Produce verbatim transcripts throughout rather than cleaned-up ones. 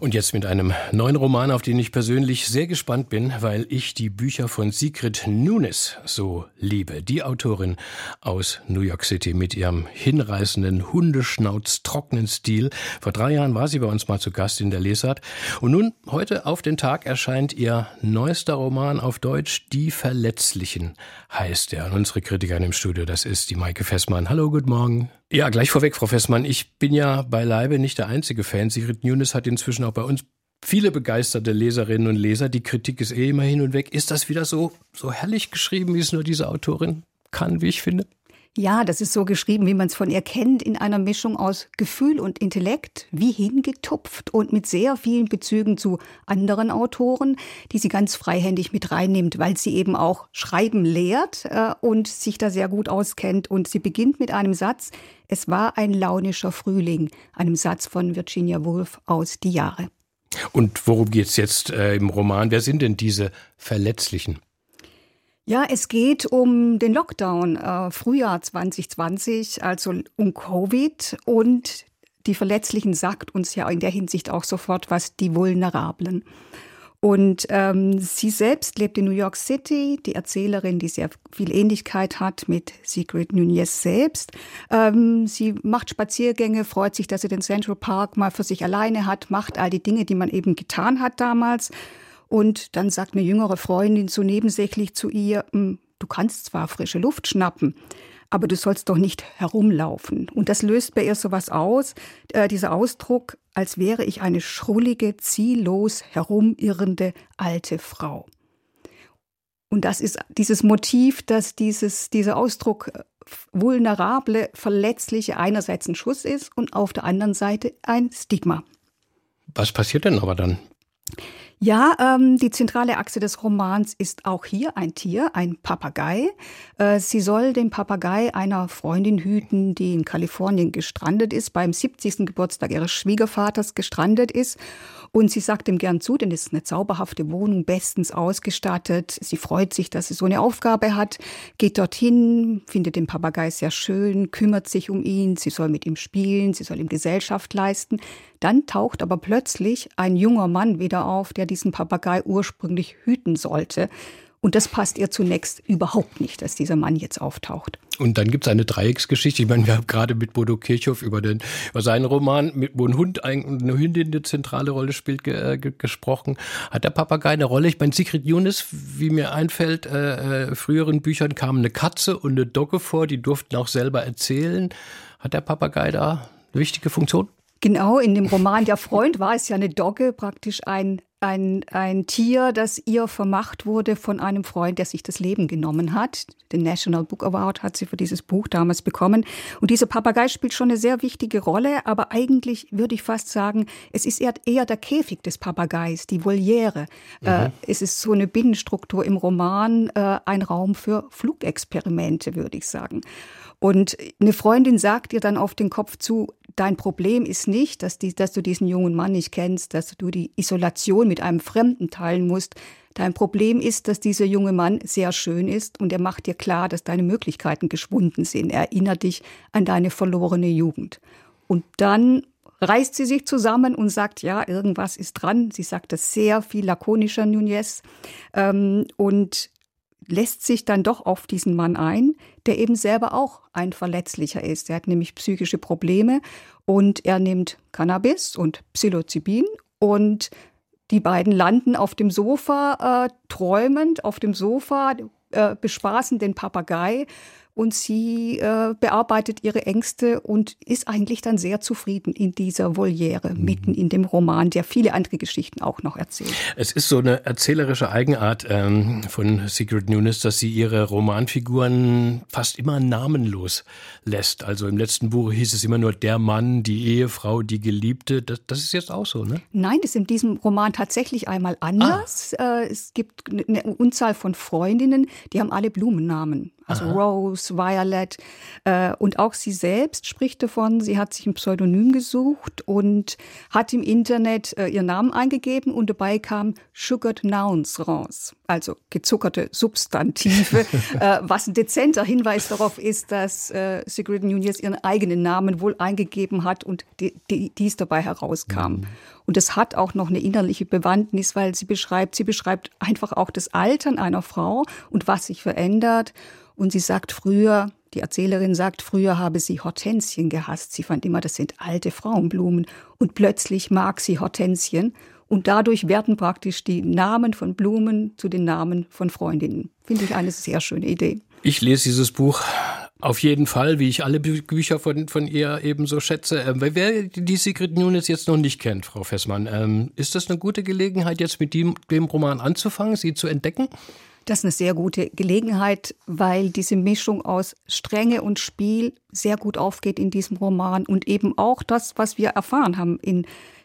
Und jetzt mit einem neuen Roman, auf den ich persönlich sehr gespannt bin, weil ich die Bücher von Sigrid Nunez so liebe. Die Autorin aus New York City mit ihrem hinreißenden, hundeschnauz-trockenen Stil. Vor drei Jahren war sie bei uns mal zu Gast in der Lesart. Und nun, heute auf den Tag, erscheint ihr neuester Roman auf Deutsch. Die Verletzlichen heißt er. Und unsere Kritikerin im Studio, das ist die Meike Feßmann. Hallo, guten Morgen. Ja, gleich vorweg, Frau Feßmann, ich bin ja beileibe nicht der einzige Fan. Sigrid Nunez hat inzwischen auch bei uns viele begeisterte Leserinnen und Leser. Die Kritik ist eh immer hin und weg. Ist das wieder so, so herrlich geschrieben, wie es nur diese Autorin kann, wie ich finde? Ja, das ist so geschrieben, wie man es von ihr kennt, in einer Mischung aus Gefühl und Intellekt, wie hingetupft und mit sehr vielen Bezügen zu anderen Autoren, die sie ganz freihändig mit reinnimmt, weil sie eben auch Schreiben lehrt äh, und sich da sehr gut auskennt. Und sie beginnt mit einem Satz: Es war ein launischer Frühling, einem Satz von Virginia Woolf aus Die Jahre. Und worum geht es jetzt äh, im Roman? Wer sind denn diese Verletzlichen? Ja, es geht um den Lockdown, äh, Frühjahr zwanzig zwanzig, also um Covid. Und die Verletzlichen sagt uns ja in der Hinsicht auch sofort was, die Vulnerablen. Und ähm, sie selbst lebt in New York City, die Erzählerin, die sehr viel Ähnlichkeit hat mit Sigrid Nunez selbst. Ähm, sie macht Spaziergänge, freut sich, dass sie den Central Park mal für sich alleine hat, macht all die Dinge, die man eben getan hat damals. Und dann sagt eine jüngere Freundin so nebensächlich zu ihr: Du kannst zwar frische Luft schnappen, aber du sollst doch nicht herumlaufen. Und das löst bei ihr sowas aus, äh, dieser Ausdruck, als wäre ich eine schrullige, ziellos herumirrende alte Frau. Und das ist dieses Motiv, dass dieses, dieser Ausdruck vulnerable, verletzliche einerseits ein Schuss ist und auf der anderen Seite ein Stigma. Was passiert denn aber dann? Ja, ähm, die zentrale Achse des Romans ist auch hier ein Tier, ein Papagei. Äh, sie soll den Papagei einer Freundin hüten, die in Kalifornien gestrandet ist, beim siebzigsten Geburtstag ihres Schwiegervaters gestrandet ist. Und sie sagt ihm gern zu, denn es ist eine zauberhafte Wohnung, bestens ausgestattet. Sie freut sich, dass sie so eine Aufgabe hat, geht dorthin, findet den Papagei sehr schön, kümmert sich um ihn, sie soll mit ihm spielen, sie soll ihm Gesellschaft leisten. Dann taucht aber plötzlich ein junger Mann wieder auf, der diesen Papagei ursprünglich hüten sollte. Und das passt ihr zunächst überhaupt nicht, dass dieser Mann jetzt auftaucht. Und dann gibt es eine Dreiecksgeschichte. Ich meine, wir haben gerade mit Bodo Kirchhoff über, den, über seinen Roman, wo ein Hund, eine Hündin eine zentrale Rolle spielt, ge, ge, gesprochen. Hat der Papagei eine Rolle? Ich meine, Sigrid Nunez, wie mir einfällt, äh, früheren Büchern kamen eine Katze und eine Dogge vor, die durften auch selber erzählen. Hat der Papagei da eine wichtige Funktion? Genau, in dem Roman Der Freund war es ja eine Dogge, praktisch ein Ein, ein Tier, das ihr vermacht wurde von einem Freund, der sich das Leben genommen hat. Den National Book Award hat sie für dieses Buch damals bekommen. Und dieser Papagei spielt schon eine sehr wichtige Rolle, aber eigentlich würde ich fast sagen, es ist eher der Käfig des Papageis, die Voliere. Mhm. Äh, es ist so eine Binnenstruktur im Roman, äh, ein Raum für Flugexperimente, würde ich sagen. Und eine Freundin sagt ihr dann auf den Kopf zu: Dein Problem ist nicht, dass, die, dass du diesen jungen Mann nicht kennst, dass du die Isolation mit einem Fremden teilen musst. Dein Problem ist, dass dieser junge Mann sehr schön ist und er macht dir klar, dass deine Möglichkeiten geschwunden sind. Er erinnert dich an deine verlorene Jugend. Und dann reißt sie sich zusammen und sagt, ja, irgendwas ist dran. Sie sagt das sehr viel lakonischer, Nunez, ähm, und lässt sich dann doch auf diesen Mann ein, der eben selber auch ein Verletzlicher ist. Er hat nämlich psychische Probleme und er nimmt Cannabis und Psilocybin und die beiden landen auf dem Sofa, äh, träumend auf dem Sofa, äh, bespaßen den Papagei und sie äh, bearbeitet ihre Ängste und ist eigentlich dann sehr zufrieden in dieser Voliere, mhm. mitten in dem Roman, der viele andere Geschichten auch noch erzählt. Es ist so eine erzählerische Eigenart ähm, von Sigrid Nunez, dass sie ihre Romanfiguren fast immer namenlos lässt. Also im letzten Buch hieß es immer nur der Mann, die Ehefrau, die Geliebte. Das, das ist jetzt auch so, ne? Nein, das ist in diesem Roman tatsächlich einmal anders. Ah. Äh, es gibt eine Unzahl von Freundinnen, die haben alle Blumennamen. also aha, Rose, Violet. Äh, und auch sie selbst spricht davon, sie hat sich ein Pseudonym gesucht und hat im Internet äh, ihren Namen eingegeben und dabei kamen Sugared Nouns raus, also gezuckerte Substantive, äh, was ein dezenter Hinweis darauf ist, dass äh, Sigrid Nunez ihren eigenen Namen wohl eingegeben hat und die, die, dies dabei herauskam. Mhm. Und das hat auch noch eine innerliche Bewandtnis, weil sie beschreibt, sie beschreibt einfach auch das Altern einer Frau und was sich verändert. Und sie sagt früher, die Erzählerin sagt, früher habe sie Hortensien gehasst. Sie fand immer, das sind alte Frauenblumen. Und plötzlich mag sie Hortensien. Und dadurch werden praktisch die Namen von Blumen zu den Namen von Freundinnen. Finde ich eine sehr schöne Idee. Ich lese dieses Buch auf jeden Fall, wie ich alle Bü- Bücher von, von ihr ebenso schätze. Ähm, wer die Sigrid Nunez jetzt noch nicht kennt, Frau Feßmann, ähm, ist das eine gute Gelegenheit, jetzt mit dem, dem Roman anzufangen, sie zu entdecken? Das ist eine sehr gute Gelegenheit, weil diese Mischung aus Strenge und Spiel sehr gut aufgeht in diesem Roman und eben auch das, was wir erfahren haben in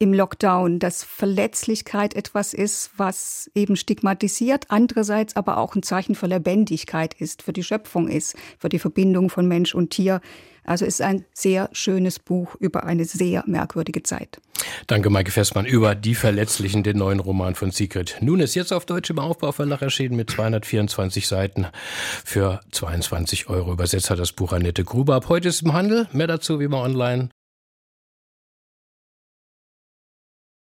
im Lockdown, dass Verletzlichkeit etwas ist, was eben stigmatisiert, andererseits aber auch ein Zeichen für Lebendigkeit ist, für die Schöpfung ist, für die Verbindung von Mensch und Tier. Also es ist ein sehr schönes Buch über eine sehr merkwürdige Zeit. Danke, Meike Feßmann, über Die Verletzlichen, den neuen Roman von Sigrid Nunez. Jetzt auf Deutsch im Aufbau Verlag erschienen mit zweihundertvierundzwanzig Seiten für zweiundzwanzig Euro. Übersetzt hat das Buch Annette Gruber. Ab heute ist im Handel, mehr dazu wie immer online.